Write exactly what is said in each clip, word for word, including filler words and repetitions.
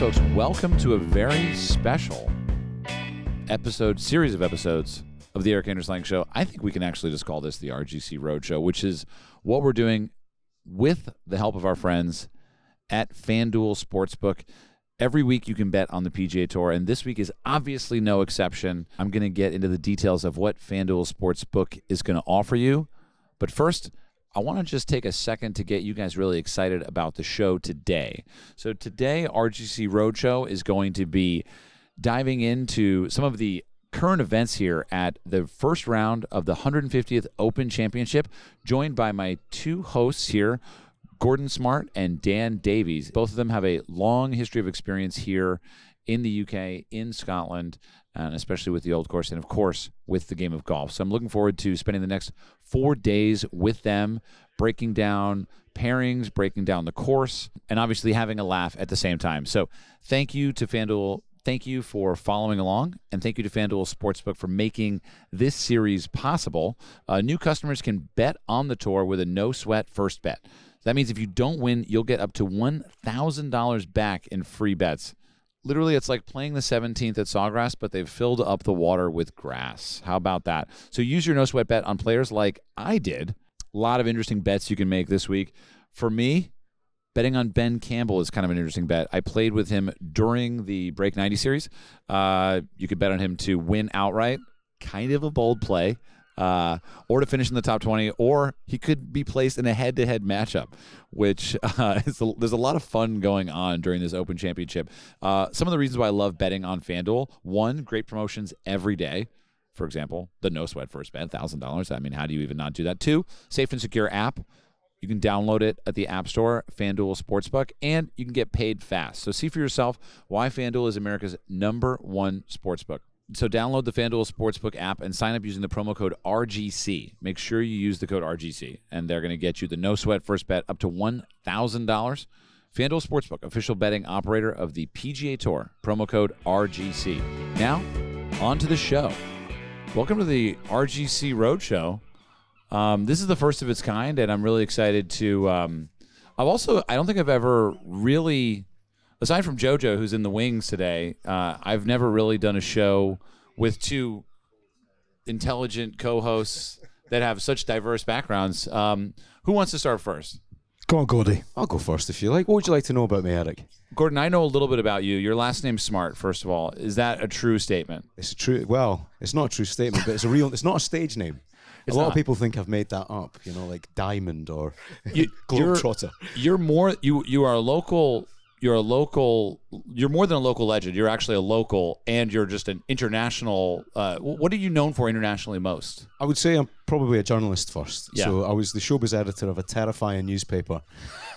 folks, welcome to a very special episode, series of episodes of the Eric Anders Lang Show. I think we can actually just call this the R G C Roadshow, which is what we're doing with the help of our friends at FanDuel Sportsbook. Every week you can bet on the P G A Tour, and this week is obviously no exception. I'm going to get into the details of what FanDuel Sportsbook is going to offer you, but first, I want to just take a second to get you guys really excited about the show today. So today, R G C Roadshow is going to be diving into some of the current events here at the first round of the one hundred fiftieth Open Championship, joined by my two hosts here, Gordon Smart and Dan Davies. Both of them have a long history of experience here in the U K, in Scotland, and especially with the old course, and of course, with the game of golf. So I'm looking forward to spending the next four days with them, breaking down pairings, breaking down the course, and obviously having a laugh at the same time. So thank you to FanDuel. Thank you for following along, and thank you to FanDuel Sportsbook for making this series possible. Uh, new customers can bet on the tour with a no-sweat first bet. That means if you don't win, you'll get up to one thousand dollars back in free bets. Literally, it's like playing the seventeenth at Sawgrass, but they've filled up the water with grass. How about that? So use your no-sweat bet on players like I did. A lot of interesting bets you can make this week. For me, betting on Ben Campbell is kind of an interesting bet. I played with him during the Break ninety series. Uh, you could bet on him to win outright. Kind of a bold play. Uh, or to finish in the top twenty, or he could be placed in a head-to-head matchup, which uh, is a, there's a lot of fun going on during this Open Championship. Uh, some of the reasons why I love betting on FanDuel: one, great promotions every day. For example, the no-sweat first bet, one thousand dollars. I mean, how do you even not do that? Two, safe and secure app. You can download it at the App Store, FanDuel Sportsbook, and you can get paid fast. So see for yourself why FanDuel is America's number one sportsbook. So download the FanDuel Sportsbook app and sign up using the promo code R G C. Make sure you use the code R G C, and they're going to get you the no-sweat first bet up to one thousand dollars. FanDuel Sportsbook, official betting operator of the P G A Tour, promo code R G C. Now, on to the show. Welcome to the R G C Roadshow. Um, this is the first of its kind, and I'm really excited to... Um, I've also, I don't think I've ever really... Aside from JoJo, who's in the wings today, uh, I've never really done a show with two intelligent co-hosts that have such diverse backgrounds. Um, who wants to start first? Go on, Gordy. I'll go first if you like. What would you like to know about me, Eric? Gordon, I know a little bit about you. Your last name's Smart, first of all. Is that a true statement? It's a true. Well, it's not a true statement, but it's a real. It's not a stage name. It's a lot not. Of people think I've made that up, you know, like Diamond or you, Globetrotter. You're, you're more. You you are a local. You're a local, you're more than a local legend. You're actually a local, and you're just an international. Uh, what are you known for internationally most? I would say I'm probably a journalist first. Yeah. So I was the showbiz editor of a terrifying newspaper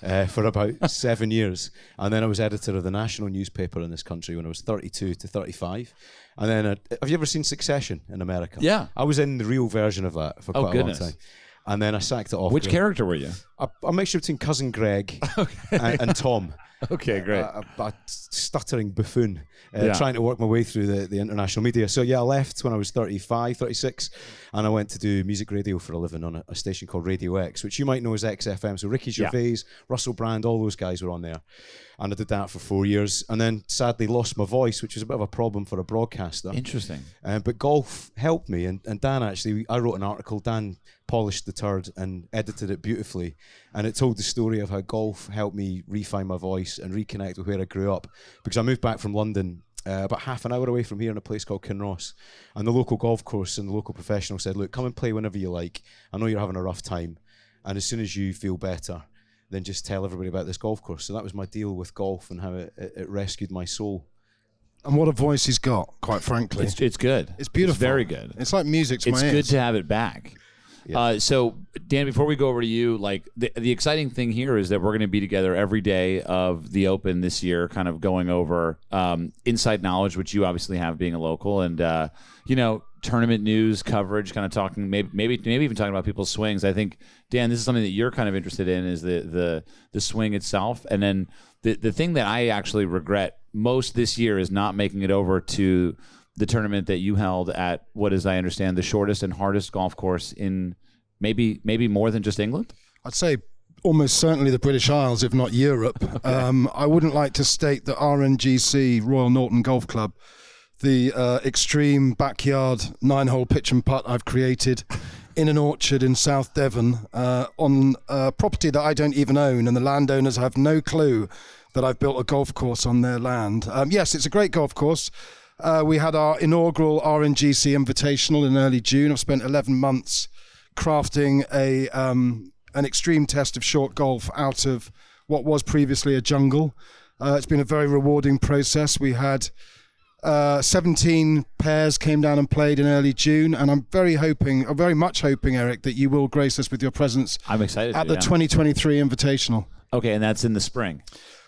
uh, for about seven years. And then I was editor of the national newspaper in this country when I was thirty-two to thirty-five. And then, uh, have you ever seen Succession in America? Yeah. I was in the real version of that for quite oh, goodness. a long time. And then I sacked it off. Which Greg. character were you? A, a mixture between Cousin Greg okay. and, and Tom. Okay, great. A, a, a stuttering buffoon uh, yeah. trying to work my way through the, the international media. So yeah, I left when I was thirty-five, thirty-six, and I went to do music radio for a living on a, a station called Radio X, which you might know as X F M. So Ricky Gervais, yeah. Russell Brand, all those guys were on there. And I did that for four years and then sadly lost my voice, which was a bit of a problem for a broadcaster. Interesting. Uh, but golf helped me. And, and Dan actually, I wrote an article, Dan polished the turd and edited it beautifully. And it told the story of how golf helped me refine my voice and reconnect with where I grew up. Because I moved back from London uh, about half an hour away from here in a place called Kinross. And the local golf course and the local professional said, look, come and play whenever you like. I know you're having a rough time. And as soon as you feel better, then just tell everybody about this golf course. So that was my deal with golf and how it, it, it rescued my soul. And what a voice he's got, quite frankly. It's, it's good. It's beautiful. It's very good. It's like music to my ears. It's good to have it back. Yeah. Uh, so, Dan, before we go over to you, like the, the exciting thing here is that we're going to be together every day of the Open this year, kind of going over um, inside knowledge, which you obviously have being a local, and uh, you know, tournament news coverage, kind of talking, maybe, maybe, maybe even talking about people's swings. I think, Dan, this is something that you're kind of interested in, is the the the swing itself, and then the the thing that I actually regret most this year is not making it over to the tournament that you held at what is, I understand, the shortest and hardest golf course in maybe maybe more than just England? I'd say almost certainly the British Isles, if not Europe. Okay. Um, I wouldn't like to state that R N G C, Royal Norton Golf Club, the uh, extreme backyard nine-hole pitch and putt I've created in an orchard in South Devon uh, on a property that I don't even own, and the landowners have no clue that I've built a golf course on their land. Um, yes, it's a great golf course. Uh, we had our inaugural R N G C Invitational in early June. I've spent eleven months crafting a um, an extreme test of short golf out of what was previously a jungle. Uh, it's been a very rewarding process. We had uh, seventeen pairs came down and played in early June, and I'm very hoping, or very much hoping, Eric, that you will grace us with your presence. I'm excited at the yeah. twenty twenty-three Invitational. Okay, and that's in the spring.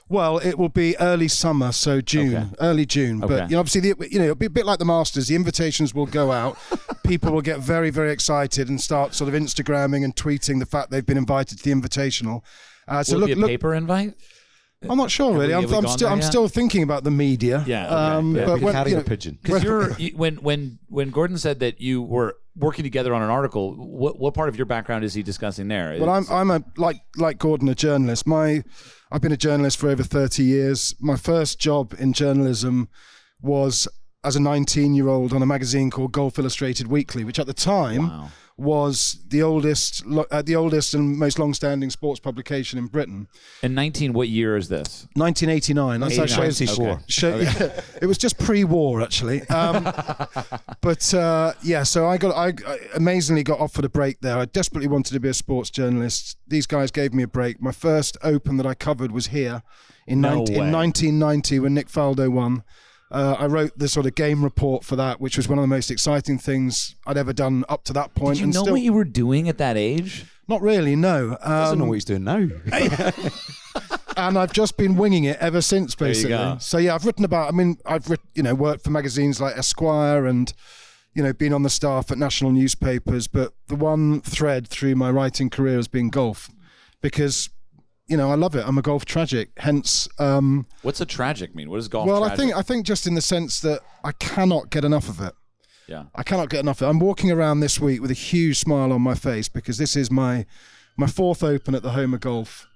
Well, it will be early summer, so June, okay. early June. Okay. But you know, obviously, the, you know, it'll be a bit like the Masters. The invitations will go out. People will get very, very excited and start sort of Instagramming and tweeting the fact they've been invited to the Invitational. Uh, so will look, it be a look, paper invite? I'm not sure, have really. We, I'm, I'm still, I'm yet? still thinking about the media. Yeah, okay. um, yeah but when, you know, a pigeon. Because you're you, when, when, when Gordon said that you were working together on an article, what what part of your background is he discussing there? Well, it's, I'm I'm a like like Gordon, a journalist. My I've been a journalist for over thirty years. My first job in journalism was as a nineteen-year-old on a magazine called Golf Illustrated Weekly, which at the time wow. was the oldest, uh, the oldest and most long-standing sports publication in Britain. And nineteen, what year is this? nineteen eighty-nine. That's actually okay. show, okay. yeah, it was just pre-war, actually. Um, but uh, yeah, so I got, I, I amazingly got offered a break there. I desperately wanted to be a sports journalist. These guys gave me a break. My first Open that I covered was here in, no ni- in nineteen ninety when Nick Faldo won. Uh, I wrote the sort of game report for that, which was one of the most exciting things I'd ever done up to that point. Did you and know still, what you were doing at that age? Not really, no. Um, doesn't know what he's doing now. And I've just been winging it ever since, basically. There you go. So yeah, I've written about. I mean, I've written, you know, worked for magazines like Esquire and, you know, been on the staff at national newspapers. But the one thread through my writing career has been golf, because, you know, I love it. I'm a golf tragic, hence... Um, what's a tragic mean? What is golf well, tragic? I think I think just in the sense that I cannot get enough of it. Yeah. I cannot get enough of it. I'm walking around this week with a huge smile on my face because this is my my fourth Open at the home of golf.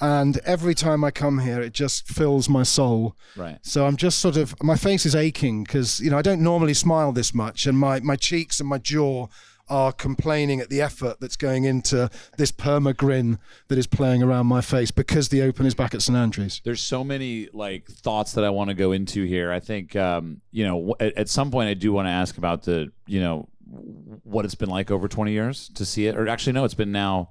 And every time I come here, it just fills my soul. Right. So I'm just sort of... My face is aching because, you know, I don't normally smile this much, and my, my cheeks and my jaw are complaining at the effort that's going into this perma grin that is playing around my face because the Open is back at Saint Andrews. There's so many like thoughts that I want to go into here. I think, um, you know, at, at some point I do want to ask about the, you know, what it's been like over twenty years to see it, or actually, no, it's been now.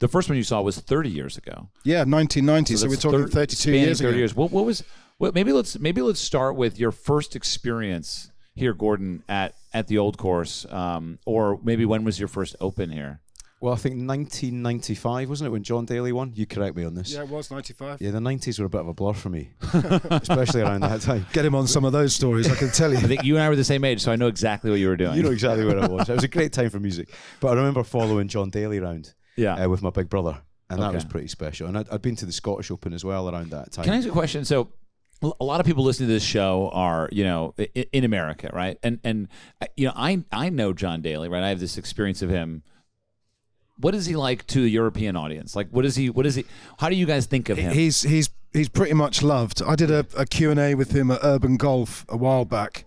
The first one you saw was thirty years ago. Yeah. nineteen ninety. So, so we're talking thirty, thirty-two years thirty ago. Years. What, what was, what, maybe let's, maybe let's start with your first experience here, Gordon, at, at the old course, um, or maybe when was your first Open here? Well, I think nineteen ninety-five, wasn't it, when John Daly won? You correct me on this. Yeah, it was ninety-five. Yeah, the nineties were a bit of a blur for me, especially around that time. Get him on some of those stories, I can tell you. I think you and I were the same age, so I know exactly what you were doing. You know exactly where I was. It was a great time for music. But I remember following John Daly around yeah. uh, with my big brother, and okay. that was pretty special. And I'd, I'd been to the Scottish Open as well around that time. Can I ask you a question? So... a lot of people listening to this show are, you know, in America, right? And, and you know, I I know John Daly, right? I have this experience of him. What is he like to the European audience? Like, what is he, what is he, how do you guys think of him? He's he's he's pretty much loved. I did a, a Q and A with him at Urban Golf a while back,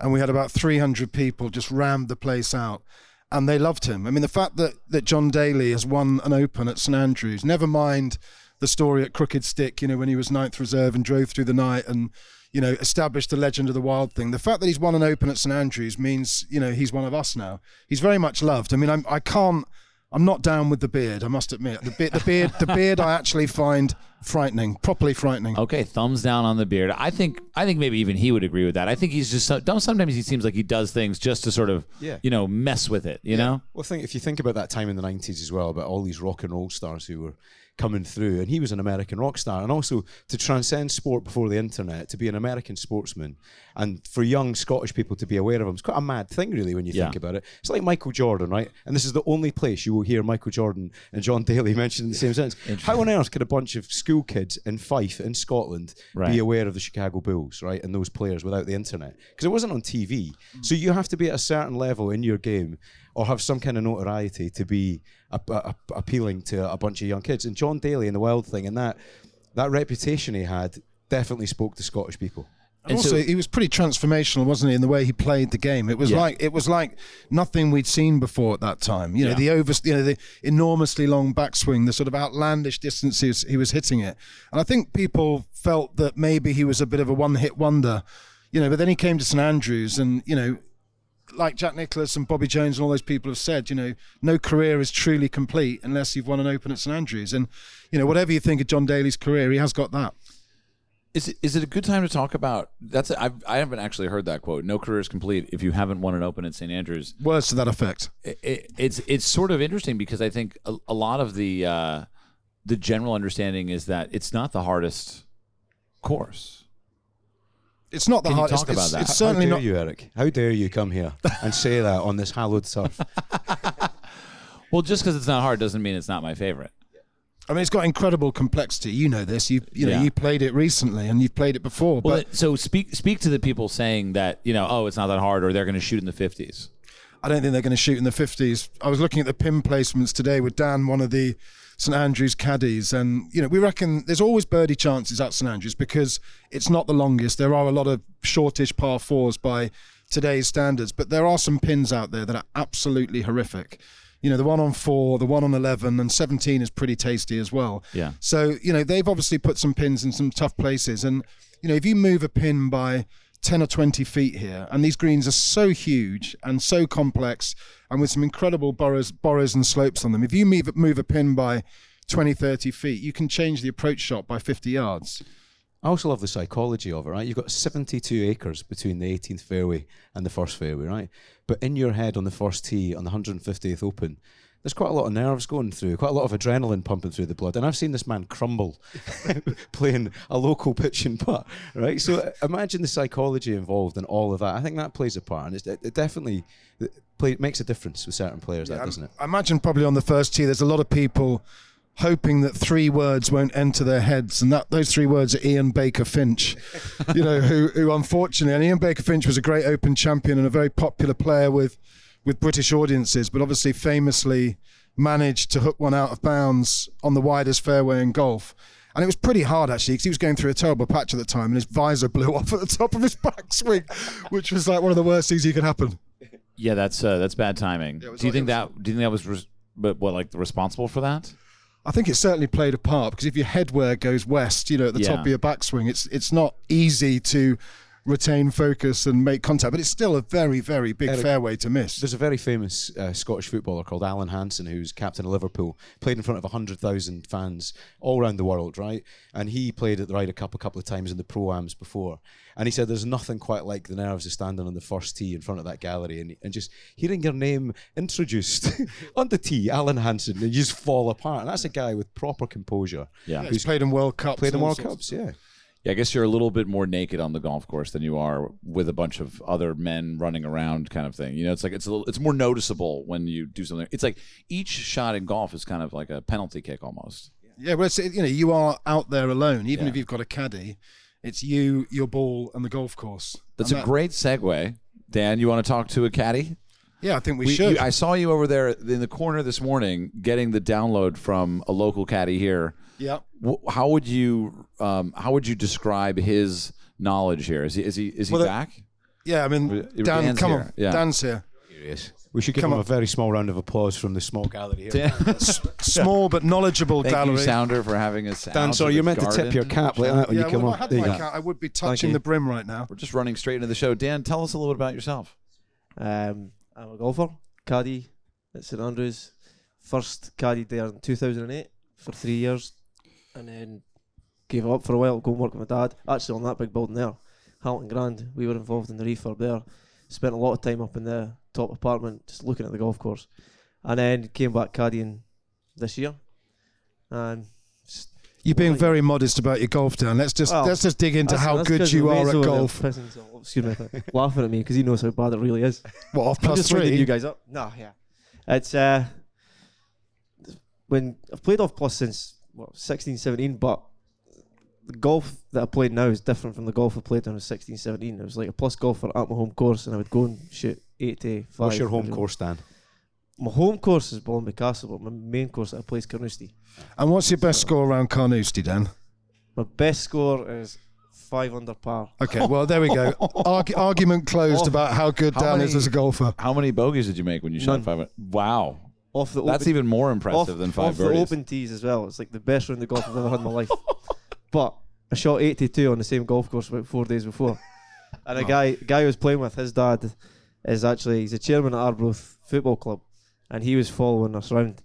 and we had about three hundred people just rammed the place out, and they loved him. I mean, the fact that, that John Daly has won an Open at Saint Andrews, never mind the story at Crooked Stick, you know, when he was ninth reserve and drove through the night and, you know, established the legend of the wild thing. The fact that he's won an Open at Saint Andrews means, you know, he's one of us now. He's very much loved. I mean, I'm, I can't, I'm not down with the beard, I must admit. The, be- the beard, the beard I actually find frightening, properly frightening. Okay, thumbs down on the beard. I think I think maybe even he would agree with that. I think he's just, so, don't, sometimes he seems like he does things just to sort of, yeah. you know, mess with it, you yeah. know? Well, think if you think about that time in the nineties as well, about all these rock and roll stars who were coming through, and he was an American rock star, and also to transcend sport before the internet, to be an American sportsman, and for young Scottish people to be aware of him, it's quite a mad thing really when you yeah. think about it. It's like Michael Jordan, right? And this is the only place you will hear Michael Jordan and John Daly mentioned in the same sentence. How on earth could a bunch of school kids in Fife in Scotland right. be aware of the Chicago Bulls, right, and those players without the internet? Because it wasn't on T V. So you have to be at a certain level in your game or have some kind of notoriety to be a, a, a appealing to a bunch of young kids. And John Daly and the Wild thing, and that that reputation he had definitely spoke to Scottish people. And also, so, he was pretty transformational, wasn't he, in the way he played the game? It was yeah. like it was like nothing we'd seen before at that time. You know, yeah. the over, you know, the enormously long backswing, the sort of outlandish distances he was hitting it. And I think people felt that maybe he was a bit of a one-hit wonder, you know. But then he came to Saint Andrews, and you know, like Jack Nicklaus and Bobby Jones and all those people have said, you know, no career is truly complete unless you've won an Open at Saint Andrews. And you know, whatever you think of John Daly's career, he has got that. Is it, is it a good time to talk about that's a, I've, I haven't actually heard that quote. No career is complete if you haven't won an Open at Saint Andrews. Words to that effect. It, it, it's it's sort of interesting because I think a, a lot of the uh, the general understanding is that it's not the hardest course. It's not the Can hardest. Talk it's, about that. It's certainly How dare not- you, Eric? How dare you come here and say that on this hallowed turf? Well, just because it's not hard doesn't mean it's not my favorite. I mean, it's got incredible complexity. You know this. You you know yeah. you played it recently, and you've played it before. Well, but so speak speak to the people saying that, you know, oh, it's not that hard, or they're going to shoot in the fifties. I don't think they're going to shoot in the fifties. I was looking at the pin placements today with Dan, one of the Saint Andrews caddies, and you know, we reckon there's always birdie chances at Saint Andrews because it's not the longest. There are a lot of shortish par fours by today's standards, but there are some pins out there that are absolutely horrific. You know, the one on four, the one on eleven, and seventeen is pretty tasty as well. Yeah. So, you know, they've obviously put some pins in some tough places. And, you know, if you move a pin by ten or twenty feet here, and these greens are so huge and so complex and with some incredible borrows, borrows and slopes on them, if you move, move a pin by twenty, thirty feet, you can change the approach shot by fifty yards. I also love the psychology of it, right? You've got seventy-two acres between the eighteenth fairway and the first fairway, right? But in your head on the first tee on the one hundred fiftieth Open, there's quite a lot of nerves going through, quite a lot of adrenaline pumping through the blood. And I've seen this man crumble playing a local pitch and putt, right? So imagine the psychology involved in all of that. I think that plays a part, and it's, it definitely play, makes a difference with certain players, yeah, that, doesn't it? I imagine probably on the first tee there's a lot of people hoping that three words won't enter their heads, and that those three words are Ian Baker Finch, you know, who, who unfortunately, and Ian Baker Finch was a great Open champion and a very popular player with, with British audiences, but obviously famously managed to hook one out of bounds on the widest fairway in golf. And it was pretty hard, actually, because he was going through a terrible patch at the time, and his visor blew off at the top of his backswing, which was like one of the worst things that could happen. Yeah, that's uh, that's bad timing. Yeah, do you like, think that? Do you think that was, res- but what, like responsible for that? I think it certainly played a part, because if your headwear goes west, you know, at the yeah. top of your backswing, it's it's not easy to retain focus and make contact, but it's still a very, very big Eric, fairway to miss. There's a very famous uh, Scottish footballer called Alan Hansen, who's captain of Liverpool, played in front of one hundred thousand fans all around the world, right? And he played at the Ryder Cup a couple of times in the Pro-Ams before. And he said there's nothing quite like the nerves of standing on the first tee in front of that gallery and, and just hearing your name introduced on the tee, Alan Hansen, and you just fall apart. And that's a guy with proper composure. Yeah, yeah, he's played in World Cups. Played in World Cups, yeah. Yeah, I guess you're a little bit more naked on the golf course than you are with a bunch of other men running around, kind of thing. You know, it's like it's a little, it's more noticeable when you do something. It's like each shot in golf is kind of like a penalty kick almost. Yeah, well, it's, you know, you are out there alone, even yeah. if you've got a caddy. It's you, your ball, and the golf course. That's and a that- great segue. Dan, you want to talk to a caddy? Yeah, I think we, we should. You, I saw you over there in the corner this morning getting the download from a local caddy here. Yeah. How would you um, how would you describe his knowledge here? Is he is he is he well, back? Yeah, I mean, Dan, Dan's come here. on, yeah. Dan's here. Here he is. We should give Come him up. a very small round of applause from the small gallery here. S- small but knowledgeable Thank gallery. Thank you, Sounder, for having us. Dan, sorry, you're meant garden. to tip your cap like that when yeah, you come well, on. I, had my cap, I would be touching the brim right now. We're just running straight into the show. Dan, tell us a little bit about yourself. Um, I'm a golfer, caddy at Saint Andrews. First caddy there in two thousand eight for three years, and then gave it up for a while, go and work with my dad. Actually, on that big building there, Hamilton Grand, we were involved in the refurb there. Spent a lot of time up in the top apartment just looking at the golf course, and then came back caddying this year. And you're being like, very modest about your golf, Dan. Let's just well, let's just dig into how good you are at golf. Excuse me, laughing at me because he knows how bad it really is. What, off plus I'm just three? You guys up? Nah, yeah. It's uh, when I've played off plus since what, sixteen, seventeen, but the golf that I played now is different from the golf I played when I was sixteen, seventeen. It was like a plus golfer at my home course, and I would go and shoot eighty-five. What's your home course, Dan? my home course is Ballinby Castle, but my main course I play is Carnoustie. And what's your best so, score around Carnoustie, Dan? My best score is five under par. Okay, well, there we go. Argu- argument closed off, about how good how Dan many, is as a golfer. How many bogeys did you make when you shot None. five? Wow. Off the open, that's even more impressive off, than five off birdies. The open tees as well. It's like the best round of golf I've ever had in my life. But I shot eighty-two on the same golf course about four days before. And a oh. guy guy I was playing with, his dad is actually, he's a chairman at Arbroath Football Club. And he was following us round.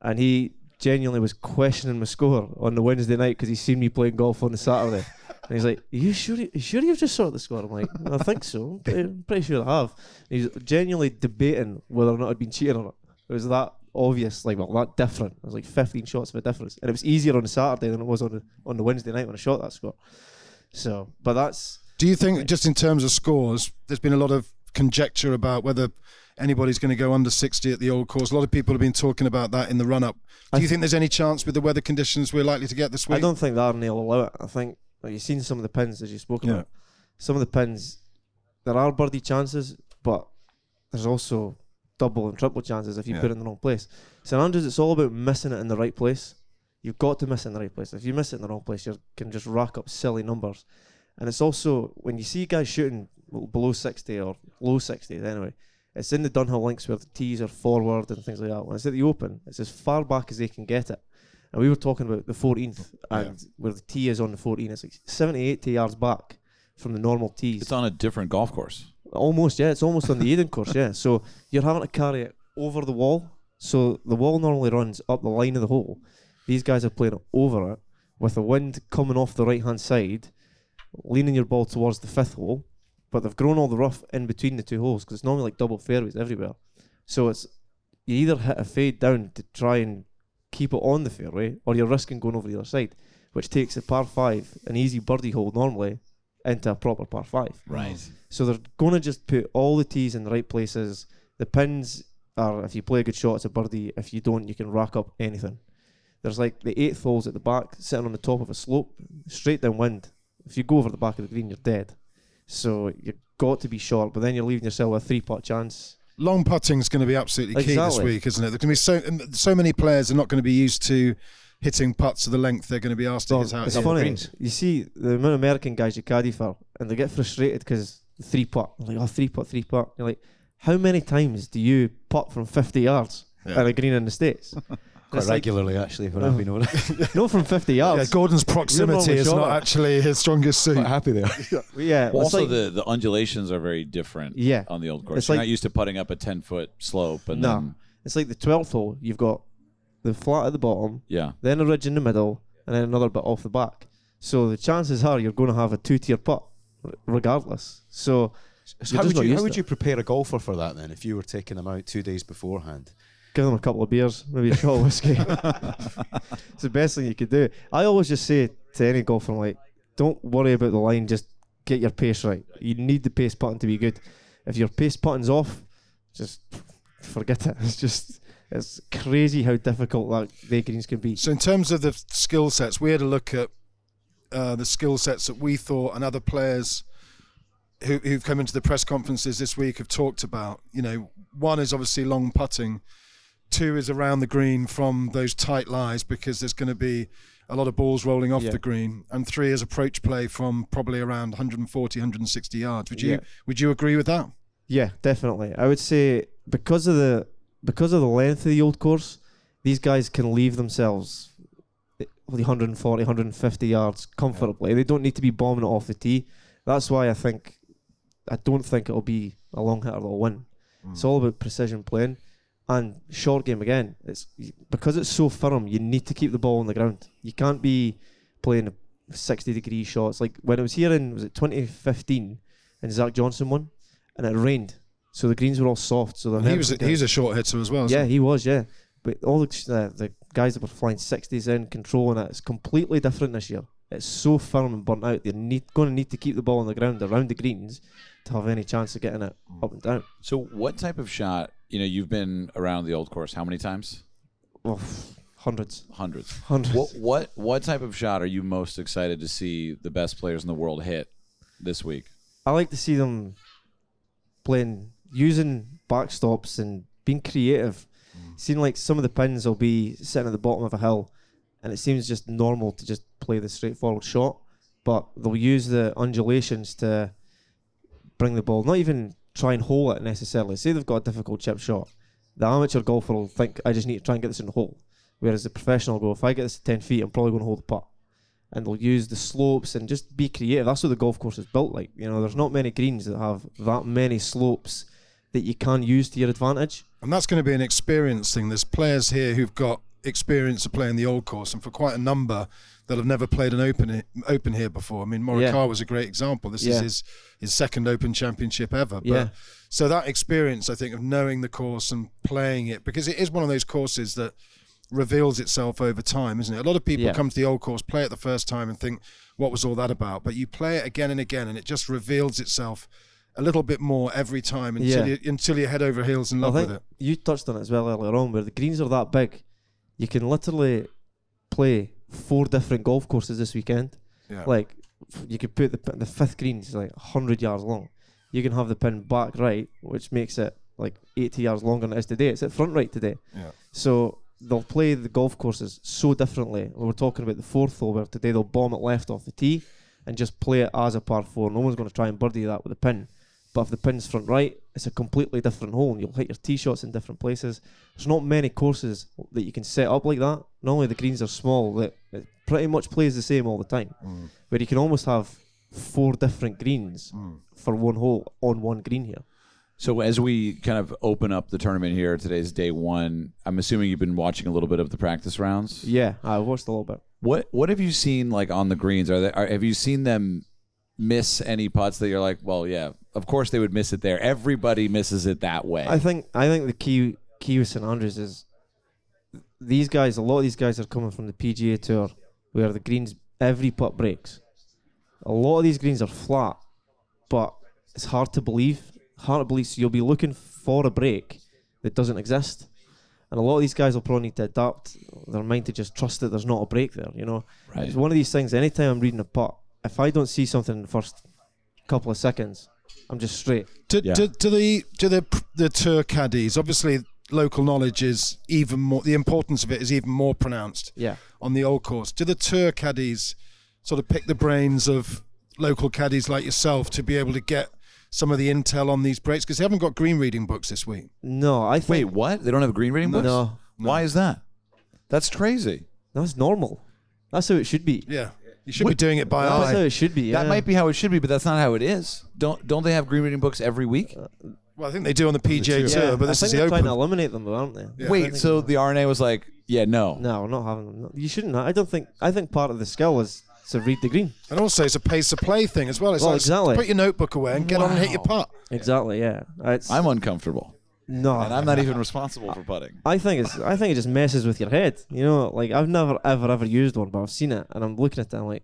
And he genuinely was questioning my score on the Wednesday night because he seen me playing golf on the Saturday. And he's like, are you sure, you, sure you've just sorted the score? I'm like, I think so. I'm pretty, pretty sure I have. And he's genuinely debating whether or not I'd been cheating or not. It was that obvious, like, well, that different. It was like fifteen shots of a difference. And it was easier on the Saturday than it was on the, on the Wednesday night when I shot that score. So, but that's... Do you think, just in terms of scores, there's been a lot of conjecture about whether anybody's going to go under sixty at the old course? A lot of people have been talking about that in the run-up. Do I you think there's any chance with the weather conditions we're likely to get this week? I don't think the Arnie will allow it. I think, like, you've seen some of the pins, as you spoke yeah. about. Some of the pins, there are birdie chances, but there's also double and triple chances if you yeah. put it in the wrong place. Saint Andrews, it's all about missing it in the right place. You've got to miss it in the right place. If you miss it in the wrong place, you can just rack up silly numbers. And it's also, when you see guys shooting below sixty or low sixties anyway, it's in the Dunhill links where the tees are forward and things like that. When it's at the Open, it's as far back as they can get it. And we were talking about the fourteenth and yeah. where the tee is on the fourteenth. It's like seventy, eighty yards back from the normal tees. It's on a different golf course. Almost, yeah. It's almost on the Eden course, yeah. So you're having to carry it over the wall. So the wall normally runs up the line of the hole. These guys are playing over it with the wind coming off the right-hand side, leaning your ball towards the fifth hole, but they've grown all the rough in between the two holes because it's normally like double fairways everywhere. So it's you either hit a fade down to try and keep it on the fairway or you're risking going over the other side, which takes a par five, an easy birdie hole normally, into a proper par five. Right. So they're going to just put all the tees in the right places. The pins are, if you play a good shot, it's a birdie. If you don't, you can rack up anything. There's like the eighth holes at the back sitting on the top of a slope, straight downwind. If you go over the back of the green, you're dead. So you've got to be short, but then you're leaving yourself a three-putt chance. Long putting is going to be absolutely key exactly. this week, isn't it? There's going to be so so many players are not going to be used to hitting putts to the length they're going to be asked to hit out. It's funny. You see the amount of American guys you caddy for, and they get frustrated because three-putt. Like, oh, three-putt, three-putt. You're like, how many times do you putt from fifty yards yeah. on a green in the States? Quite regularly, like, actually, if I have been over not from fifty yards. Yeah, Gordon's proximity is not at. actually his strongest suit. Quite happy there. yeah. yeah well, also, like, the, the undulations are very different yeah. on the old course. It's You're like, not used to putting up a ten-foot slope. And no. Then it's like the twelfth hole. You've got the flat at the bottom, yeah. then a ridge in the middle, and then another bit off the back. So the chances are you're going to have a two-tier putt regardless. So, so how, would you, how would you prepare a golfer for that, then, if you were taking them out two days beforehand? Give them a couple of beers, maybe a shot of whiskey. It's the best thing you could do. I always just say to any golfer, like, don't worry about the line, just get your pace right. You need the pace putting to be good. If your pace putting's off, just forget it. It's just, it's crazy how difficult that day greens can be. So in terms of the skill sets, we had a look at uh, the skill sets that we thought and other players who, who've come into the press conferences this week have talked about. You know, one is obviously long putting. Two is around the green from those tight lies because there's going to be a lot of balls rolling off yeah. the green. And three is approach play from probably around one forty, one sixty yards. Would you yeah. would you agree with that? Yeah, definitely. I would say because of the because of the length of the old course, these guys can leave themselves one forty, one fifty yards comfortably. Yeah. They don't need to be bombing it off the tee. That's why I think I don't think it'll be a long hitter that'll win. Mm. It's all about precision playing. And short game again, it's because it's so firm, you need to keep the ball on the ground. You can't be playing sixty-degree shots. Like when I was here in, was it twenty fifteen, and Zach Johnson won, and it rained. So the greens were all soft. So he was a, he's a short hitter as well. Yeah, he was, yeah. But all the, uh, the guys that were flying sixties in, controlling it, it's completely different this year. It's so firm and burnt out. They're need, going to need to keep the ball on the ground around the greens to have any chance of getting it up and down. So what type of shot, you know, you've been around the old course how many times? Oh, hundreds. Hundreds. Hundreds. What, what, what type of shot are you most excited to see the best players in the world hit this week? I like to see them playing, using backstops and being creative. Mm. Seeing like some of the pins will be sitting at the bottom of a hill, and it seems just normal to just play the straightforward shot, but they'll use the undulations to bring the ball, not even try and hole it necessarily. Say they've got a difficult chip shot, the amateur golfer will think, I just need to try and get this in the hole, whereas the professional will go, if I get this to ten feet, I'm probably going to hold the putt. And they'll use the slopes and just be creative. That's what the golf course is built like. You know, there's not many greens that have that many slopes that you can use to your advantage. And that's going to be an experience thing. There's players here who've got experience of playing the old course, and for quite a number that have never played an open open here before. I mean, Morikawa yeah. was a great example. This yeah. is his, his second Open Championship ever. But yeah. So that experience, I think, of knowing the course and playing it, because it is one of those courses that reveals itself over time, isn't it? A lot of people yeah. come to the old course, play it the first time and think, what was all that about? But you play it again and again, and it just reveals itself a little bit more every time until, yeah. you, until you're head over heels in love with it. You touched on it as well earlier on, where the greens are that big. You can literally play four different golf courses this weekend. Yeah. Like, you could put the, the fifth green is like one hundred yards long. You can have the pin back right, which makes it like eighty yards longer than it is today. It's at front right today. Yeah. So they'll play the golf courses so differently. We were talking about the fourth hole, where today they'll bomb it left off the tee and just play it as a par four. No one's going to try and birdie that with a pin. But if the pin's front right, it's a completely different hole, and you'll hit your tee shots in different places. There's not many courses that you can set up like that. Not only the greens are small, that it pretty much plays the same all the time. Mm. Where you can almost have four different greens mm. for one hole on one green here. So as we kind of open up the tournament here, today's day one, I'm assuming you've been watching a little bit of the practice rounds? Yeah, I watched a little bit. What What have you seen like on the greens? Are, they, are Have you seen them miss any putts that you're like, well, yeah, of course they would miss it there. Everybody misses it that way. I think I think the key, key with Saint Andrews is these guys, a lot of these guys are coming from the P G A Tour, where the greens, every putt breaks. A lot of these greens are flat, but it's hard to believe. Hard to believe, so you'll be looking for a break that doesn't exist. And a lot of these guys will probably need to adapt their mind to just trust that there's not a break there, you know. Right. It's one of these things, anytime I'm reading a putt, if I don't see something in the first couple of seconds, I'm just straight. To yeah. to, to the to the the tour caddies, obviously local knowledge is even more, the importance of it is even more pronounced yeah. on the old course. Do the tour caddies sort of pick the brains of local caddies like yourself to be able to get some of the intel on these breaks, because they haven't got green reading books this week? No, I think... Wait, what? They don't have green reading no, books? No. Why is that? That's crazy. That's normal. That's how it should be. Yeah. You should what? be doing it by eye. That's how it should be, yeah. That might be how it should be, but that's not how it is. Don't don't they have green reading books every week? Uh, well, I think they do on the P G A Tour, yeah, but this is the Open. I think they're trying to eliminate them, though, aren't they? Yeah. Wait, so the R N A was like, yeah, no. No, we're not having them. You shouldn't. I don't think... I think part of the skill is to read the green. And also it's a pace of play thing as well. It's well, like exactly. put your notebook away and get wow. on and hit your putt. Exactly, yeah. It's, I'm uncomfortable. No. And I'm not even responsible for putting. I think it's I think it just messes with your head. You know, like I've never ever ever used one, but I've seen it and I'm looking at it and I'm like,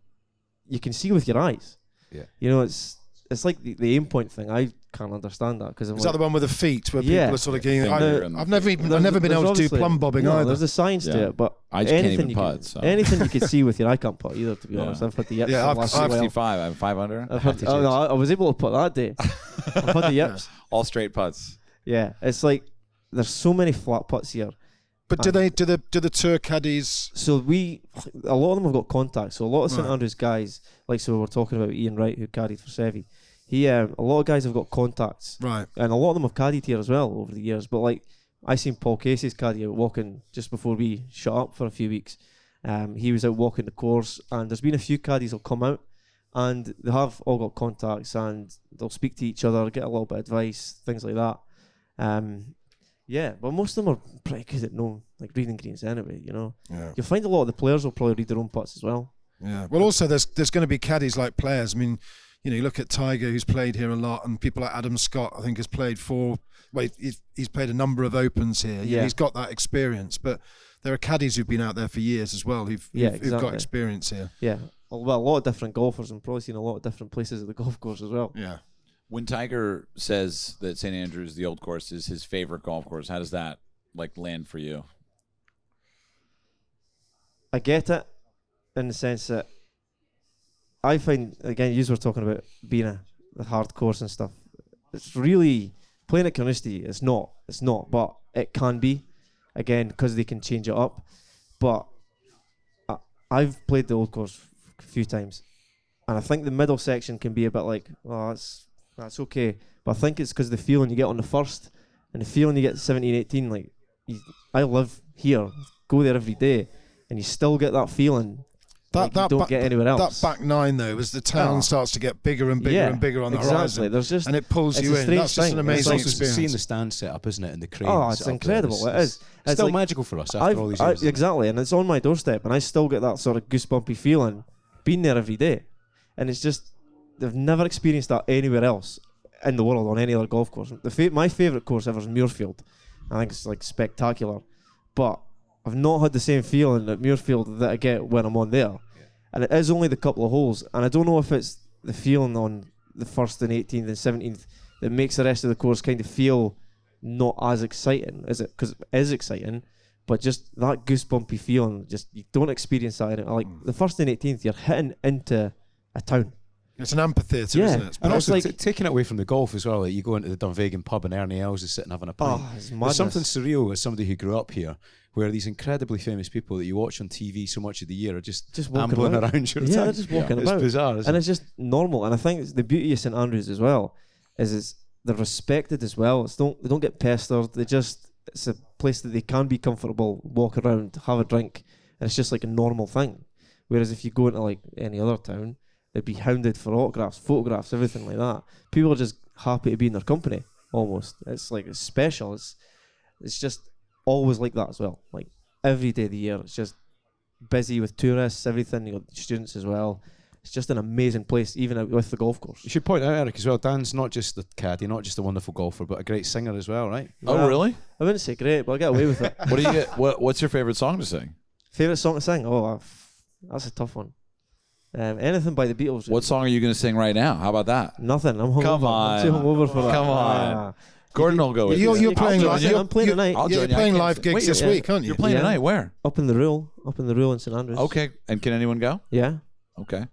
you can see with your eyes. Yeah. You know, it's it's like the, the aim point thing. I can't understand that. Cause I'm Is like, that the one with the feet where people yeah. are sort of getting... I, I've never even, I've never been able to do plumb bobbing no, either. There's a science yeah. to it, but I just anything, can't even putt, can, so. anything you can see with your eye can't putt either, to be yeah. honest. I've had the yips. Yeah, I've, I've fifty-five. I'm five under. I've had, oh, no, I was able to putt that day. I've had the yips. All straight putts. Yeah, it's like there's so many flat putts here. But do they do the do the tour caddies? So we, a lot of them have got contacts. So a lot of Saint Right. Andrews guys, like so we were talking about Ian Wright, who caddied for Seve. He, um, a lot of guys have got contacts, right? And a lot of them have caddied here as well over the years. But like I seen Paul Casey's caddy out walking just before we shut up for a few weeks. Um, he was out walking the course, and there's been a few caddies that'll come out, and they have all got contacts, and they'll speak to each other, get a little bit of advice, things like that. Um, yeah, but most of them are pretty good at knowing, like reading greens anyway. You know, yeah. you'll find a lot of the players will probably read their own putts as well. Yeah. Well, also there's there's going to be caddies like players. I mean, you know, you look at Tiger, who's played here a lot, and people like Adam Scott, I think, has played four. Well, he's, he's played a number of Opens here. Yeah. He's got that experience. But there are caddies who've been out there for years as well, who've, yeah, who've, exactly. who've got experience here. Yeah. Well, a lot of different golfers, and probably seen a lot of different places at the golf course as well. Yeah. When Tiger says that Saint Andrews, the old course, is his favorite golf course, how does that like land for you? I get it in the sense that I find, again, you were talking about being a hard course and stuff. It's really playing at Carnoustie, it's not, it's not, but it can be, again, because they can change it up. But I, I've played the old course a few times, and I think the middle section can be a bit like, oh, that's that's okay. But I think it's because the feeling you get on the first, and the feeling you get seventeen, eighteen, like, you, I live here, go there every day, and you still get that feeling. That, like that you don't back, get anywhere else. That back nine, though, as the town oh. starts to get bigger and bigger yeah, and bigger on the exactly. horizon. There's just, and it pulls you in. That's just thing. An amazing it's experience. Seeing the stand set up, isn't it? And the cranes. Oh, it's incredible. It's, it is. It's, it's still like, magical for us after I've, all these years. I, exactly. And it's on my doorstep, and I still get that sort of goosebumpy feeling being there every day. And it's just, they've never experienced that anywhere else in the world on any other golf course. The fa- My favourite course ever is Muirfield. I think it's like spectacular. But I've not had the same feeling at Muirfield that I get when I'm on there. Yeah. And it is only the couple of holes. And I don't know if it's the feeling on the first and eighteenth and seventeenth that makes the rest of the course kind of feel not as exciting, is it? Because it is exciting, but just that goosebumpy feeling, just you don't experience that. Like mm. the first and eighteenth, you're hitting into a town. It's an amphitheatre, yeah. isn't it? It's and also like t- taking it away from the golf as well. Like you go into the Dunvegan pub and Ernie Els is sitting having a pint. Oh, it's madness. There's something surreal as somebody who grew up here, where these incredibly famous people that you watch on T V so much of the year are just, just ambling around, around your yeah, town. They're just walking yeah. about. It's bizarre, isn't and it? It's just normal. And I think it's the beauty of Saint Andrews as well is it's they're respected as well. It's don't they don't get pestered. They just it's a place that they can be comfortable, walk around, have a drink, and it's just like a normal thing. Whereas if you go into like any other town, they'd be hounded for autographs, photographs, everything like that. People are just happy to be in their company, almost. It's like, it's special. It's it's just always like that as well. Like, every day of the year, it's just busy with tourists, everything, you know, students as well. It's just an amazing place, even with the golf course. You should point out, Eric, as well, Dan's not just the caddy, not just a wonderful golfer, but a great singer as well, right? Oh, well, really? I wouldn't say great, but I get away with it. What do you get? What, what's your favourite song to sing? Favourite song to sing? Oh, that's a tough one. Um, anything by the Beatles. What song are you going to sing right now? How about that? Nothing. I'm hungover. Come on. I'm too hungover for that. Come on. Ah. Gordon will go with you. You're, you're, you're playing live. You're, I'm playing you're, tonight. I'll you're you're playing live gigs wait, this yeah. week, aren't you? You're playing yeah. tonight. Where? Up in the Rule. Up in the Rule in Saint Andrews. Okay. And can anyone go? Yeah. Okay.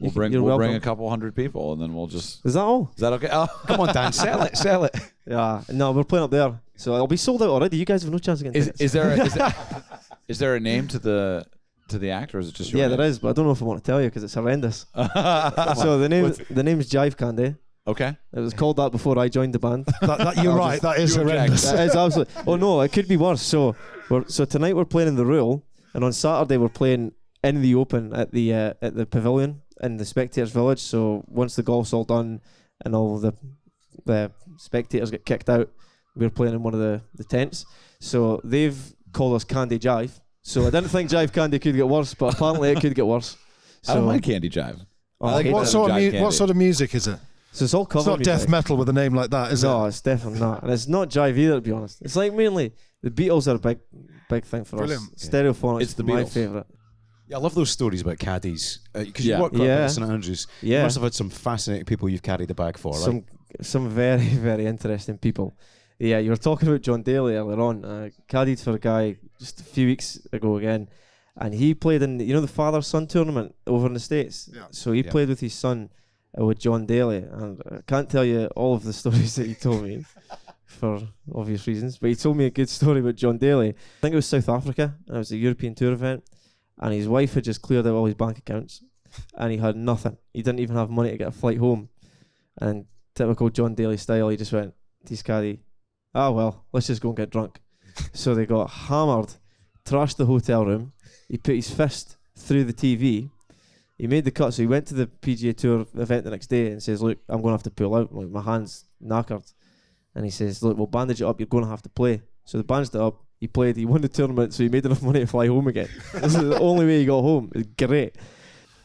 We'll bring we'll welcome. bring a couple hundred people, and then we'll just. Is that all? Is that okay? Oh, come on, Dan, sell it, sell it. Yeah. No, we're playing up there, so it'll be sold out already. You guys have no chance against. Is, is there a, is there is there a name to the? To the actor, or is it just your yeah, name? There is, but I don't know if I want to tell you because it's horrendous. So the name, What's the name's Jive Candy. Okay. It was called that before I joined the band. that, that, you're right. Just, that is horrendous. That is absolutely. Oh no, it could be worse. So, we're, so tonight we're playing in the Rule, and on Saturday we're playing in the Open at the uh, at the Pavilion in the Spectators Village. So once the golf's all done and all the the spectators get kicked out, we're playing in one of the, the tents. So they've called us Candy Jive. So I didn't think Jive Candy could get worse, but apparently it could get worse. So I don't like Candy Jive. Oh, I like what, sort of mu- what sort of music is it? So it's all cover It's not music. Death metal with a name like that, is no, it? No, it's definitely not. And it's not Jive either, to be honest. It's like mainly the Beatles are a big big thing for Brilliant. Us. Stereophonics is my favourite. Yeah, I love those stories about caddies. Because uh, yeah. you work up yeah. at Saint Andrews. Yeah. You must have had some fascinating people you've carried the bag for, some, right? Some very, very interesting people. Yeah, you were talking about John Daly earlier on. I caddied for a guy just a few weeks ago again, and he played in, you know, the father-son tournament over in the States? Yeah. So he yeah. played with his son, uh, with John Daly, and I can't tell you all of the stories that he told me for obvious reasons, but he told me a good story about John Daly. I think it was South Africa, and it was a European Tour event, and his wife had just cleared out all his bank accounts, and he had nothing. He didn't even have money to get a flight home, and typical John Daly style, he just went, "This caddy, ah, well, let's just go and get drunk." So they got hammered, trashed the hotel room. He put his fist through the T V. He made the cut. So he went to the P G A Tour event the next day and says, "Look, I'm going to have to pull out. Like, my hand's knackered." And he says, "Look, we'll bandage it up. You're going to have to play." So they bandaged it up. He played. He won the tournament, so he made enough money to fly home again. This is the only way he got home. It's great.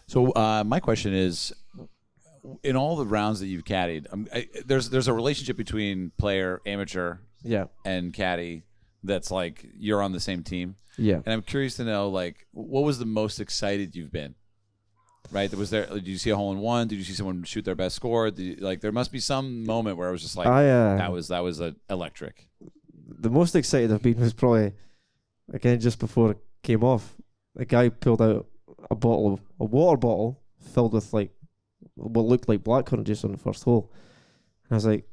So uh, my question is, in all the rounds that you've caddied, um, I, there's there's a relationship between player, amateur, yeah, and caddy that's like you're on the same team. Yeah. And I'm curious to know, like, what was the most excited you've been? Right? Was there? Did you see a hole in one? Did you see someone shoot their best score? Did you, like, there must be some moment where I was just like, I, uh, that was that was uh, electric. The most excited I've been was probably, again, just before it came off, a guy pulled out a bottle, a water bottle filled with like what looked like blackcurrant juice on the first hole, and I was like,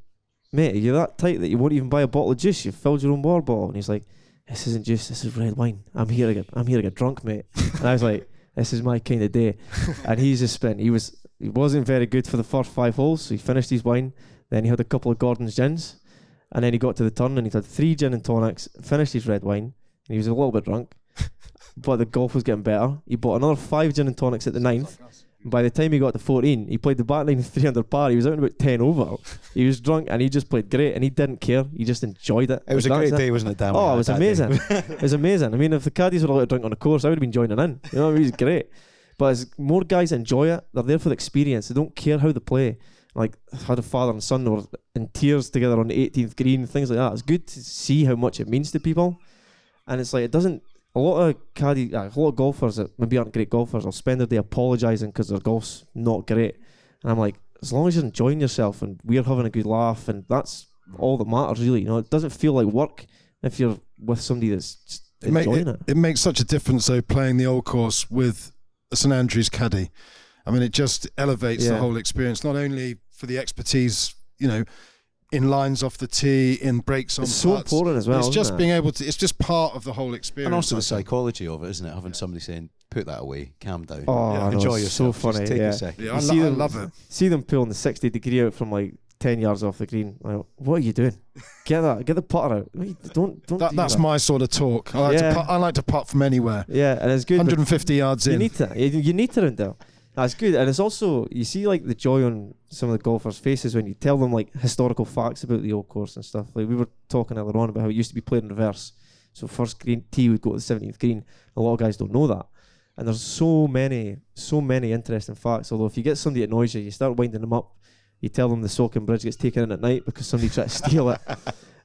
mate, you're that tight that you won't even buy a bottle of juice. You've filled your own water bottle. And he's like, this isn't juice, this is red wine. I'm here like a, I'm here like a drunk, mate. And I was like, this is my kind of day. And he's just spent, he, was, he wasn't very good for the first five holes. So he finished his wine. Then he had a couple of Gordon's gins. And then he got to the turn and he'd had three gin and tonics, finished his red wine. And he was a little bit drunk. But the golf was getting better. He bought another five gin and tonics at the ninth. By the time he got to fourteen, he played the back nine three under par. He was out in about ten over. He was drunk and he just played great and he didn't care. He just enjoyed it. It was a great day, wasn't it, Dan? Oh, it was amazing. It was amazing. I mean, if the caddies were allowed to drink on the course, I would have been joining in. You know, it was great. But as more guys enjoy it, they're there for the experience. They don't care how they play. Like, I had a father and son were in tears together on the eighteenth green, things like that. It's good to see how much it means to people. And it's like, it doesn't. A lot of caddy, a lot of golfers that maybe aren't great golfers will spend their day apologising because their golf's not great. And I'm like, as long as you're enjoying yourself and we're having a good laugh, and that's all that matters really. You know, it doesn't feel like work if you're with somebody that's it enjoying make, it, it. It makes such a difference though, playing the old course with a Saint Andrews caddy. I mean, it just elevates yeah. the whole experience, not only for the expertise, you know, in lines off the tee, in breaks on putts. It's so important as well. It's just being able to, it's just part of the whole experience. And also the psychology of it, isn't it? Having somebody saying, put that away, calm down. Oh, enjoy yourself. So funny. Just take a second. Yeah, I love it. See them pulling the sixty degree out from like ten yards off the green. Like, what are you doing? Get that, get the putter out. Don't, don't that, do that's that. My sort of talk. I like, yeah. to putt, I like to putt from anywhere. Yeah, and it's good. one hundred fifty yards in. You need to, you need to round down. That's good. And it's also, you see like the joy on some of the golfers' faces when you tell them like historical facts about the old course and stuff. Like we were talking earlier on about how it used to be played in reverse. So first green tee would go to the seventeenth green. A lot of guys don't know that. And there's so many, so many interesting facts. Although if you get somebody that annoys you, you start winding them up. You tell them the Soaking Bridge gets taken in at night because somebody tried to steal it.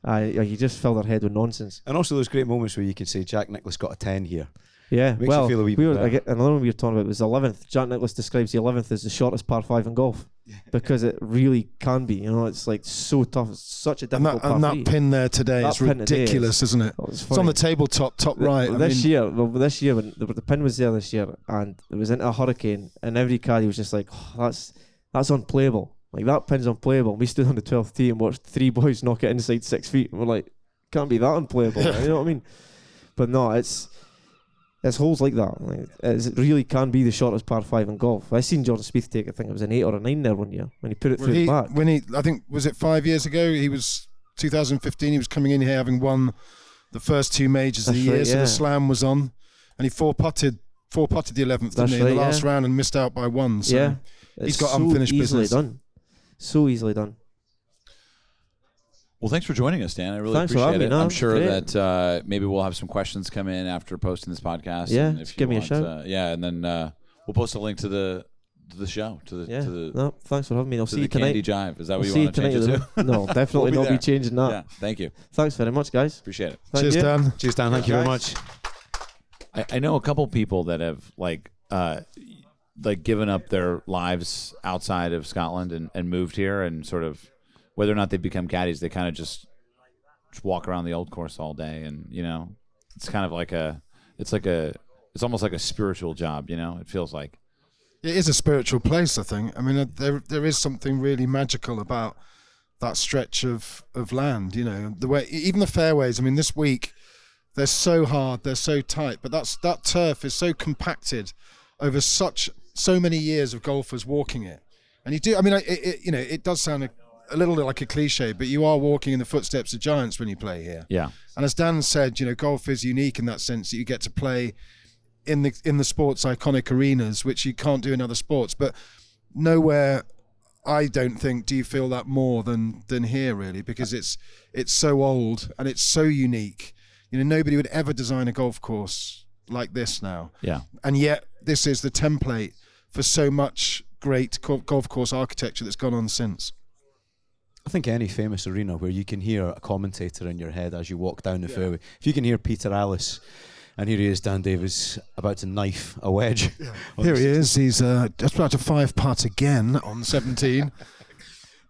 Uh, you just fill their head with nonsense. And also those great moments where you can say, Jack Nicklaus got a ten here. Yeah, Makes well, we were, I get, another one we were talking about was eleventh. Jack Nicklaus describes the eleventh as the shortest par five in golf because it really can be. You know, it's like so tough. It's such a difficult par And that, and that pin there today that is ridiculous, today is, isn't it? Oh, it's, it's on the tabletop, top the, right. This I mean, year, well, this year when the, the pin was there this year, and it was into a hurricane, and every caddy was just like, oh, "That's that's unplayable. Like that pin's unplayable." We stood on the twelfth tee and watched three boys knock it inside six feet, and we're like, "Can't be that unplayable." You know what I mean? But no, it's. It's holes like that. Like, it really can be the shortest par five in golf. I seen Jordan Spieth take, I think it was an eight or a nine there one year when he put it when through he, the back. When he, I think, was it five years ago? He was twenty fifteen. He was coming in here having won the first two majors That's of the right, year, yeah. so the slam was on, and he four putted, four putted the eleventh didn't he, right, in the last yeah. round and missed out by one. So yeah, he's got so unfinished business. Done. So easily done. Well, thanks for joining us, Dan. I really thanks appreciate it. Me, no, I'm sure great. that uh, maybe we'll have some questions come in after posting this podcast. Yeah, and if you give want, me a shout. Uh, yeah, and then uh, we'll post a link to the to the show. To the, yeah. to the no, thanks for having me. I'll see you tonight. Candy Jive. Is that what we'll you want to change it to? No, definitely we'll not there. be changing that. Yeah, thank you. Thanks very much, guys. Appreciate it. Thank Cheers, you. Dan. Cheers, Dan. Thank yeah, you guys. very much. I, I know a couple people that have like uh, like given up their lives outside of Scotland and, and moved here and sort of. Whether or not they become caddies, they kind of just, just walk around the old course all day, and you know, it's kind of like a, it's like a, it's almost like a spiritual job. You know, it feels like it is a spiritual place. I think. I mean, there there is something really magical about that stretch of of land. You know, the way even the fairways. I mean, this week they're so hard, they're so tight, but that's that turf is so compacted over such so many years of golfers walking it, and you do. I mean, it, it you know, it does sound. A, a little bit like a cliche, but you are walking in the footsteps of giants when you play here. Yeah. And as Dan said, you know, golf is unique in that sense that you get to play in the in the sport's iconic arenas, which you can't do in other sports. But nowhere, I don't think, do you feel that more than than here, really, because it's it's so old and it's so unique. You know, nobody would ever design a golf course like this now. Yeah. And yet, this is the template for so much great golf course architecture that's gone on since. I think any famous arena where you can hear a commentator in your head as you walk down the yeah. fairway. If you can hear Peter Allis, and here he is, Dan Davies, about to knife a wedge. Yeah. Here he is. He's uh, just about to five putt again on seventeen.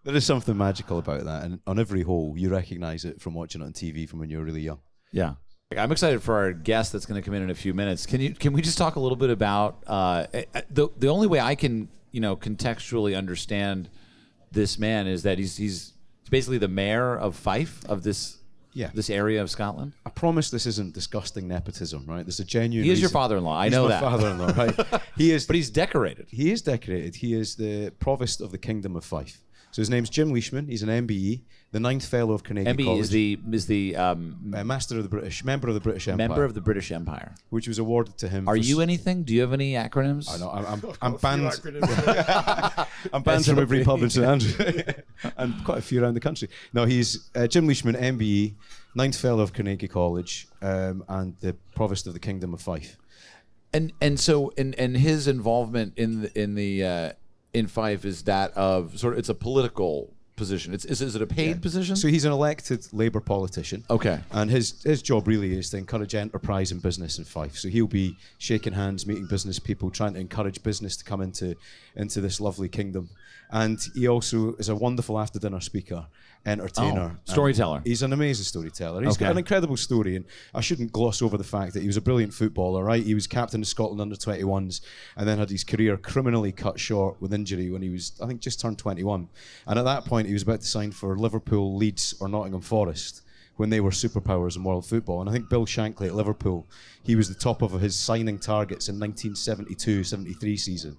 There is something magical about that. And on every hole, you recognise it from watching it on T V from when you were really young. Yeah. I'm excited for our guest that's going to come in in a few minutes. Can you? Can we just talk a little bit about uh, the the only way I can, you know, contextually understand this man is that he's he's He's basically the mayor of Fife, of this yeah. this area of Scotland. I promise this isn't disgusting nepotism, right? There's a genuine He is reason. Your father-in-law. I he's know that. He's my father-in-law, right? He is, but he's decorated. He is decorated. He is the provost of the Kingdom of Fife. So his name's Jim Leishman. He's an M B E, the ninth fellow of Canadian M B E College. M B E is the is the um, uh, master of the British, member of the British Empire. Member of the British Empire, which was awarded to him. Are you s- anything? Do you have any acronyms? I know. I'm, I'm, I'm banned. I'm banned from every pub in Saint Andrews, and quite a few around the country. No, he's uh, Jim Leishman, M B E, ninth fellow of Carnegie College, um, and the provost of the Kingdom of Fife. And and so and and his involvement in the, in the. Uh, in Fife is that of sort of it's a political position. It's is, is it a paid yeah. position? So he's an elected Labour politician. Okay. And his his job really is to encourage enterprise and business in Fife. So he'll be shaking hands, meeting business people, trying to encourage business to come into into this lovely kingdom. And he also is a wonderful after dinner speaker, entertainer, oh, storyteller. He's an amazing storyteller. He's okay. got an incredible story, and I shouldn't gloss over the fact that he was a brilliant footballer, right? He was captain of Scotland under twenty-ones and then had his career criminally cut short with injury when he was, I think, just turned twenty-one. And at that point, he was about to sign for Liverpool, Leeds, or Nottingham Forest when they were superpowers in world football. And I think Bill Shankly at Liverpool, he was the top of his signing targets in nineteen seventy-two seventy-three season.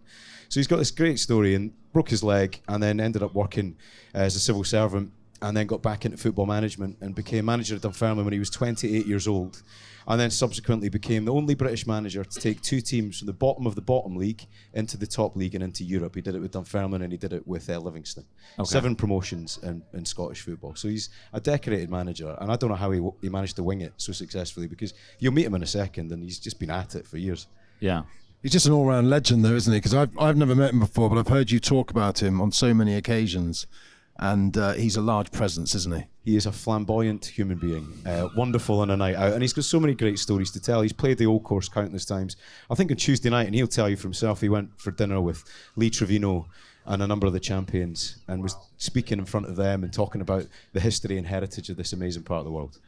So he's got this great story and broke his leg and then ended up working as a civil servant and then got back into football management and became manager of Dunfermline when he was twenty-eight years old, and then subsequently became the only British manager to take two teams from the bottom of the bottom league into the top league and into Europe. He did it with Dunfermline and he did it with uh, Livingston. Okay. Seven promotions in, in Scottish football. So he's a decorated manager, and I don't know how he, w- he managed to wing it so successfully, because you'll meet him in a second and he's just been at it for years. Yeah. He's just an all-round legend though, isn't he? Because I've, I've never met him before, but I've heard you talk about him on so many occasions. And uh, he's a large presence, isn't he? He is a flamboyant human being, uh, wonderful on a night out. And he's got so many great stories to tell. He's played the old course countless times. I think on Tuesday night, and he'll tell you for himself, he went for dinner with Lee Trevino and a number of the champions and was speaking in front of them and talking about the history and heritage of this amazing part of the world.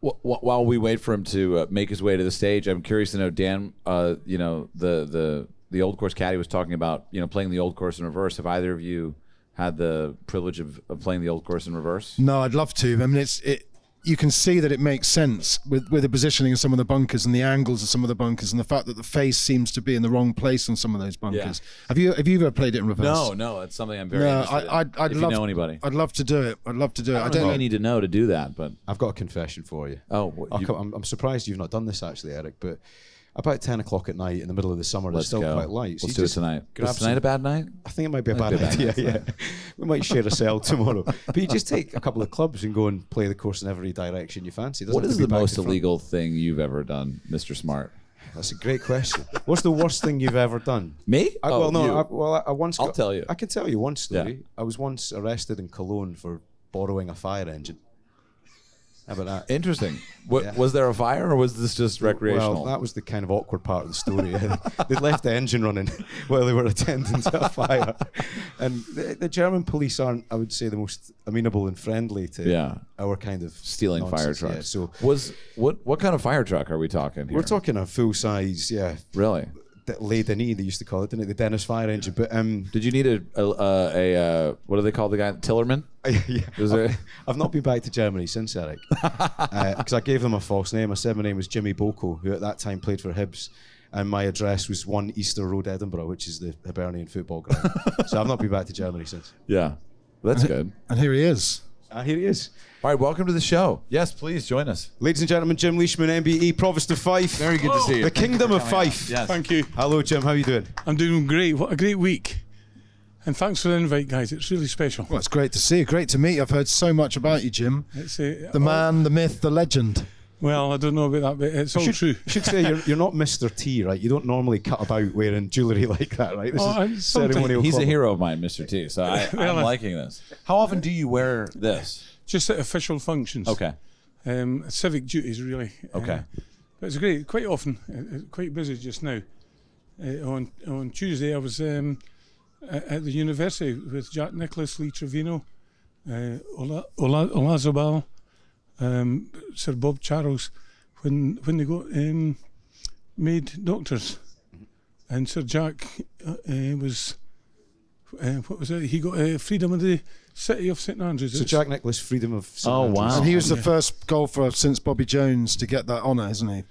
While we wait for him to uh, make his way to the stage, I'm curious to know, Dan, uh, you know, the, the, the old course caddy was talking about, you know, playing the old course in reverse. Have either of you had the privilege of, of playing the old course in reverse? No, I'd love to. I mean, it's it. You can see that it makes sense with, with the positioning of some of the bunkers and the angles of some of the bunkers and the fact that the face seems to be in the wrong place on some of those bunkers. Yeah. Have you have you ever played it in reverse? No, no, it's something I'm very no, interested in. I'd, I'd if love, you know anybody. I'd love to do it. I'd love to do it. I don't, I don't know if you need to know to do that, but I've got a confession for you. Oh, well, you, I'm, I'm surprised you've not done this actually, Eric, but about ten o'clock at night in the middle of the summer, it's still go. quite light. So Let's do it tonight. Is tonight a bad night? I think it might be a bad, be a bad idea, night. Yeah. We might share a cell tomorrow. But you just take a couple of clubs and go and play the course in every direction you fancy. Doesn't what is the most illegal thing you've ever done, Mister Smart? That's a great question. What's the worst thing you've ever done? Me? I, oh, well, no. I, well, I, I once. Got, I'll tell you. I can tell you one story. Yeah. I was once arrested in Cologne for borrowing a fire engine. How about that? Interesting. What, yeah. Was there a fire, or was this just recreational? Well, that was the kind of awkward part of the story. They'd left the engine running while they were attending to a fire. And the, the German police aren't, I would say, the most amenable and friendly to yeah. our kind of stealing nonsense. Fire trucks. Yeah, so was what what kind of fire truck are we talking here? We're talking a full size, yeah. Really? Le Denis, they used to call it, didn't it? The Dennis fire engine. But um, did you need a a, a, a a what do they call the guy? Tillerman? Yeah, I've, a... I've not been back to Germany since, Eric, because uh, I gave them a false name. I said my name was Jimmy Boko, who at that time played for Hibs, and my address was One Easter Road, Edinburgh, which is the Hibernian football ground. So I've not been back to Germany since. Yeah, well, that's and, good. And here he is. Ah, here he is. All right, welcome to the show. Yes, please join us. Ladies and gentlemen, Jim Leishman, M B E, Provost of Fife. Very good oh, to see you. The Kingdom of Fife. Yes. Thank you. Hello, Jim. How are you doing? I'm doing great. What a great week. And thanks for the invite, guys. It's really special. Well, it's great to see you. Great to meet you. I've heard so much about you, Jim. It's a, the man, oh, the myth, the legend. Well, I don't know about that, but it's all should, true. I should say you're, you're not Mister T, right? You don't normally cut about wearing jewellery like that, right? This oh, is ceremonial. He's clothing. A hero of mine, Mister T, so I, well, I'm liking this. How often do you wear this? Just at official functions. Okay. Um, civic duties, really. Okay. Uh, but it's great. Quite often, uh, quite busy just now. Uh, on on Tuesday, I was um, at the university with Jack Nicklaus, Lee Trevino, uh, Ola Olazobal. Um, Sir Bob Charles, when when they got um, made doctors, and Sir Jack uh, uh, was uh, what was it? He got uh, Freedom of the City of Saint Andrews. So Jack Nicklaus, Freedom of Saint oh, Andrews. Oh, wow. And he was the yeah. first golfer since Bobby Jones to get that honour, isn't he?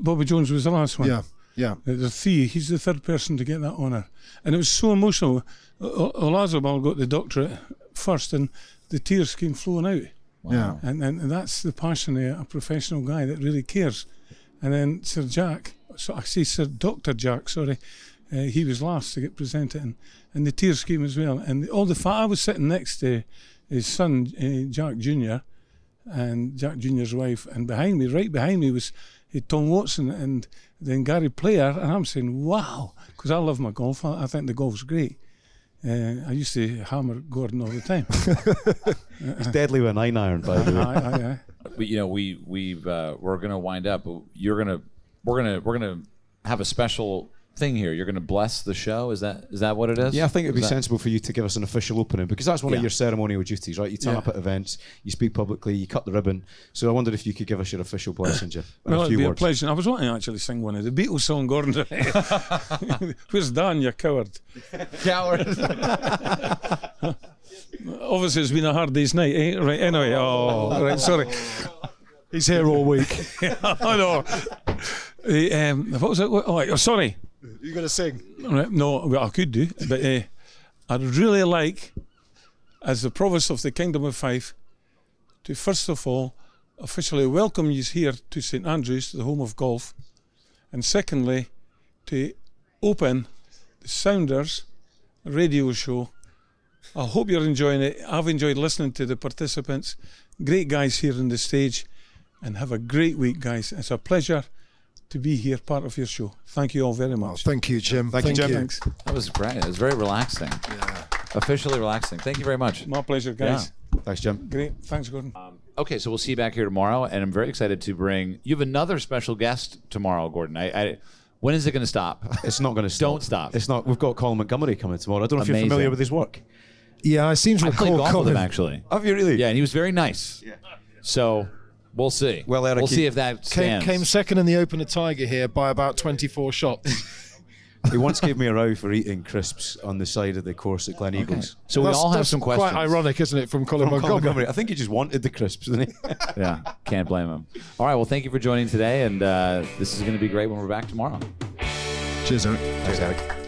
Bobby Jones was the last one. Yeah, yeah. There's a three. He's the third person to get that honour. And it was so emotional. Olazobal got the doctorate first and the tears came flowing out. Wow. Yeah. And, and, and that's the passion of a professional guy that really cares. And then Sir Jack, so I say Sir Doctor Jack, sorry, uh, he was last to get presented, and, and the tears came as well. And all the fa- I was sitting next to his son, uh, Jack Junior, and Jack Junior's wife, and behind me, right behind me, was uh, Tom Watson and then Gary Player, and I'm saying, wow, because I love my golf. I, I think the golf's great. Uh, I used to hammer Gordon all the time. He's deadly with an nine iron, by the way. Aye, aye, aye. But you know, we we've uh, we're gonna wind up. You're gonna we're gonna we're gonna have a special thing here. You're gonna bless the show. Is that is that what it is? Yeah, I think it'd be that... sensible for you to give us an official opening, because that's one yeah. of your ceremonial duties, right? You turn yeah. up at events, you speak publicly, you cut the ribbon. So I wondered if you could give us your official blessing, Jim. Well, it'd be words. a pleasure. I was wanting to actually sing one of the Beatles song, Gordon. Where's Dan, you coward? Coward. Obviously, it's been a hard day's night, eh? Right, anyway, oh, right, sorry. He's here all week. I know. Uh, um, what was it? Oh, right, oh sorry. You're going to sing? Right, no, well, I could do, but uh, I'd really like, as the Provost of the Kingdom of Fife, to first of all, officially welcome you here to Saint Andrews, the home of golf, and secondly, to open the Sounders radio show. I hope you're enjoying it. I've enjoyed listening to the participants. Great guys here on the stage. And have a great week, guys. It's a pleasure to be here, part of your show. Thank you all very much. Oh, thank you, Jim. Thank, thank you, Jim. You. Thanks. That was great. It was very relaxing. Yeah. Officially relaxing. Thank you very much. My pleasure, guys. Yeah. Thanks, Jim. Great. Thanks, Gordon. Um, okay, so we'll see you back here tomorrow. And I'm very excited to bring... You have another special guest tomorrow, Gordon. I... I When is it going to stop? It's not going to stop. Don't stop. It's not. We've got Colin Montgomery coming tomorrow. I don't know Amazing. if you're familiar with his work. Yeah, it seems like I played golf with him, actually. Have you really? Yeah, and he was very nice. Yeah. So we'll see. Well, Eric, we'll see if that stands. Came, came second in the Open of Tiger here by about twenty-four shots. He once gave me a row for eating crisps on the side of the course at Glen Eagles. Okay. So that's, we all have some questions. Quite ironic, isn't it, from Colin from Montgomery. Montgomery? I think he just wanted the crisps, didn't he? Yeah, can't blame him. All right, well, thank you for joining today, and uh, this is going to be great when we're back tomorrow. Cheers, Eric. Cheers, Eric.